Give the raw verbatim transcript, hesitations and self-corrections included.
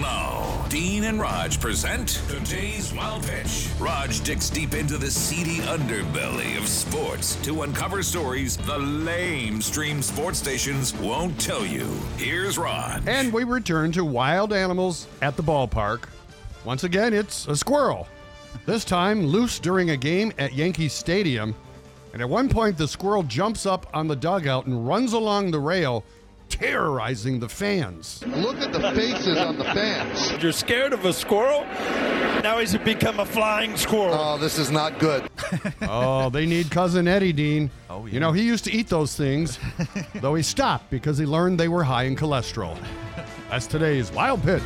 Now, Dean and Raj present Today's Wild Pitch. Raj digs deep into the seedy underbelly of sports to uncover stories the lamestream sports stations won't tell you. Here's Raj. And we return to wild animals at the ballpark. Once again, it's a squirrel. This time, loose during a game at Yankee Stadium. And at one point, the squirrel jumps up on the dugout and runs along the rail, terrorizing the fans. Look at the faces on the fans. You're scared of a squirrel? Now he's become a flying squirrel. Oh, this is not good. Oh, they need Cousin Eddie, Dean. Oh, yeah. You know, he used to eat those things, though he stopped because he learned they were high in cholesterol. That's today's Wild Pitch.